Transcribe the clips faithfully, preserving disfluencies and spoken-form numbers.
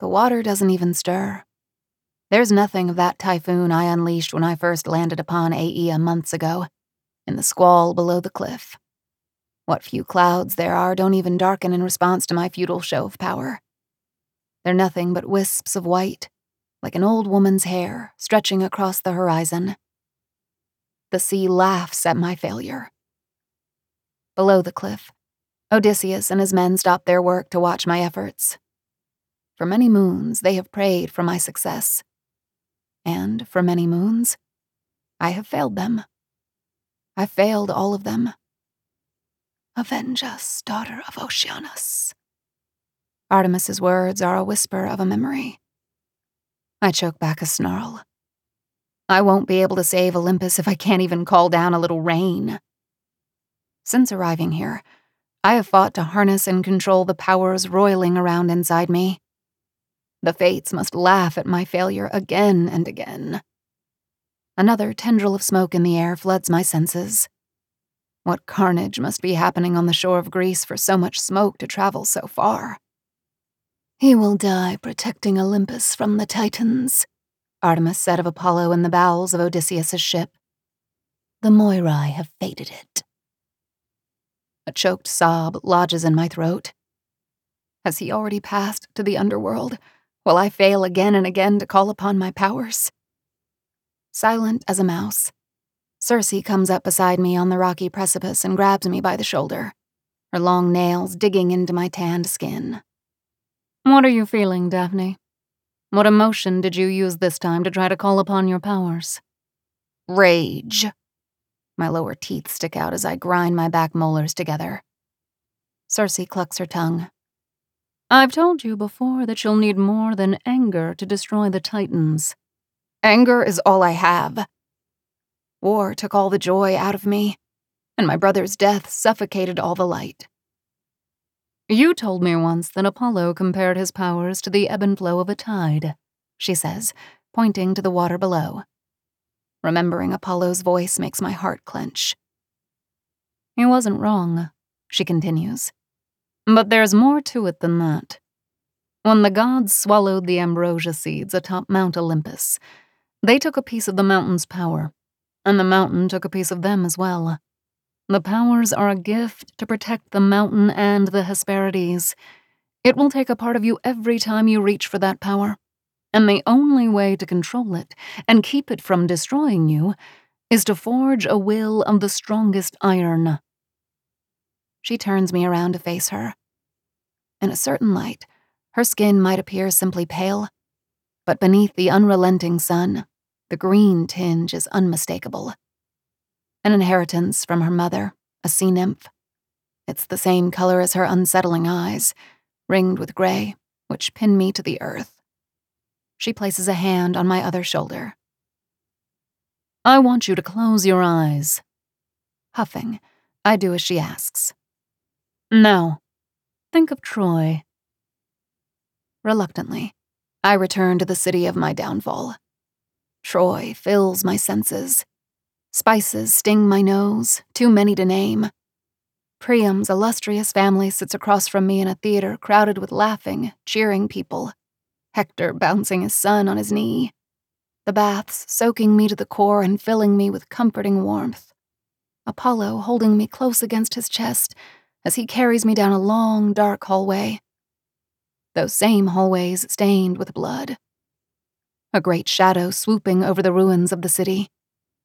The water doesn't even stir. There's nothing of that typhoon I unleashed when I first landed upon Aeaea months ago, in the squall below the cliff. What few clouds there are don't even darken in response to my futile show of power. They're nothing but wisps of white, like an old woman's hair stretching across the horizon. The sea laughs at my failure. Below the cliff, Odysseus and his men stop their work to watch my efforts. For many moons, they have prayed for my success. And for many moons, I have failed them. I failed all of them. Avenge us, daughter of Oceanus. Artemis's words are a whisper of a memory. I choke back a snarl. I won't be able to save Olympus if I can't even call down a little rain. Since arriving here, I have fought to harness and control the powers roiling around inside me. The fates must laugh at my failure again and again. Another tendril of smoke in the air floods my senses. What carnage must be happening on the shore of Greece for so much smoke to travel so far? He will die protecting Olympus from the Titans, Artemis said of Apollo in the bowels of Odysseus' ship. The Moirai have fated it. A choked sob lodges in my throat. Has he already passed to the underworld? Will I fail again and again to call upon my powers? Silent as a mouse, Circe comes up beside me on the rocky precipice and grabs me by the shoulder, her long nails digging into my tanned skin. What are you feeling, Daphne? What emotion did you use this time to try to call upon your powers? Rage. My lower teeth stick out as I grind my back molars together. Circe clucks her tongue. I've told you before that you'll need more than anger to destroy the Titans. Anger is all I have. War took all the joy out of me, and my brother's death suffocated all the light. You told me once that Apollo compared his powers to the ebb and flow of a tide, she says, pointing to the water below. Remembering Apollo's voice makes my heart clench. He wasn't wrong, she continues. But there's more to it than that. When the gods swallowed the ambrosia seeds atop Mount Olympus, they took a piece of the mountain's power, and the mountain took a piece of them as well. The powers are a gift to protect the mountain and the Hesperides. It will take a part of you every time you reach for that power, and the only way to control it and keep it from destroying you is to forge a will of the strongest iron. She turns me around to face her. In a certain light, her skin might appear simply pale, but beneath the unrelenting sun, the green tinge is unmistakable. An inheritance from her mother, a sea nymph. It's the same color as her unsettling eyes, ringed with gray, which pin me to the earth. She places a hand on my other shoulder. I want you to close your eyes. Huffing, I do as she asks. Now, think of Troy. Reluctantly, I return to the city of my downfall. Troy fills my senses. Spices sting my nose, too many to name. Priam's illustrious family sits across from me in a theater crowded with laughing, cheering people. Hector bouncing his son on his knee. The baths soaking me to the core and filling me with comforting warmth. Apollo holding me close against his chest as he carries me down a long, dark hallway. Those same hallways stained with blood. A great shadow swooping over the ruins of the city.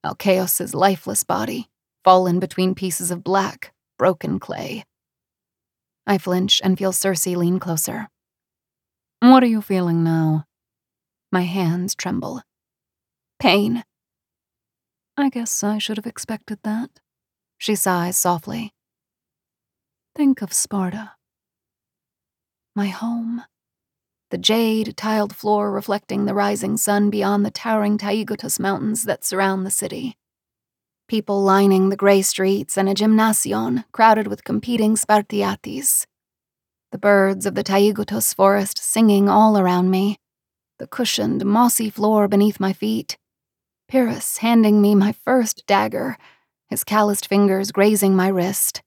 Alcaeus's lifeless body, fallen between pieces of black, broken clay. I flinch and feel Circe lean closer. What are you feeling now? My hands tremble. Pain. I guess I should have expected that, she sighs softly. Think of Sparta. My home. The jade-tiled floor reflecting the rising sun beyond the towering Taygetus mountains that surround the city. People lining the gray streets and a gymnasion crowded with competing Spartiates. The birds of the Taygetus forest singing all around me. The cushioned, mossy floor beneath my feet. Pyrrhus handing me my first dagger, his calloused fingers grazing my wrist.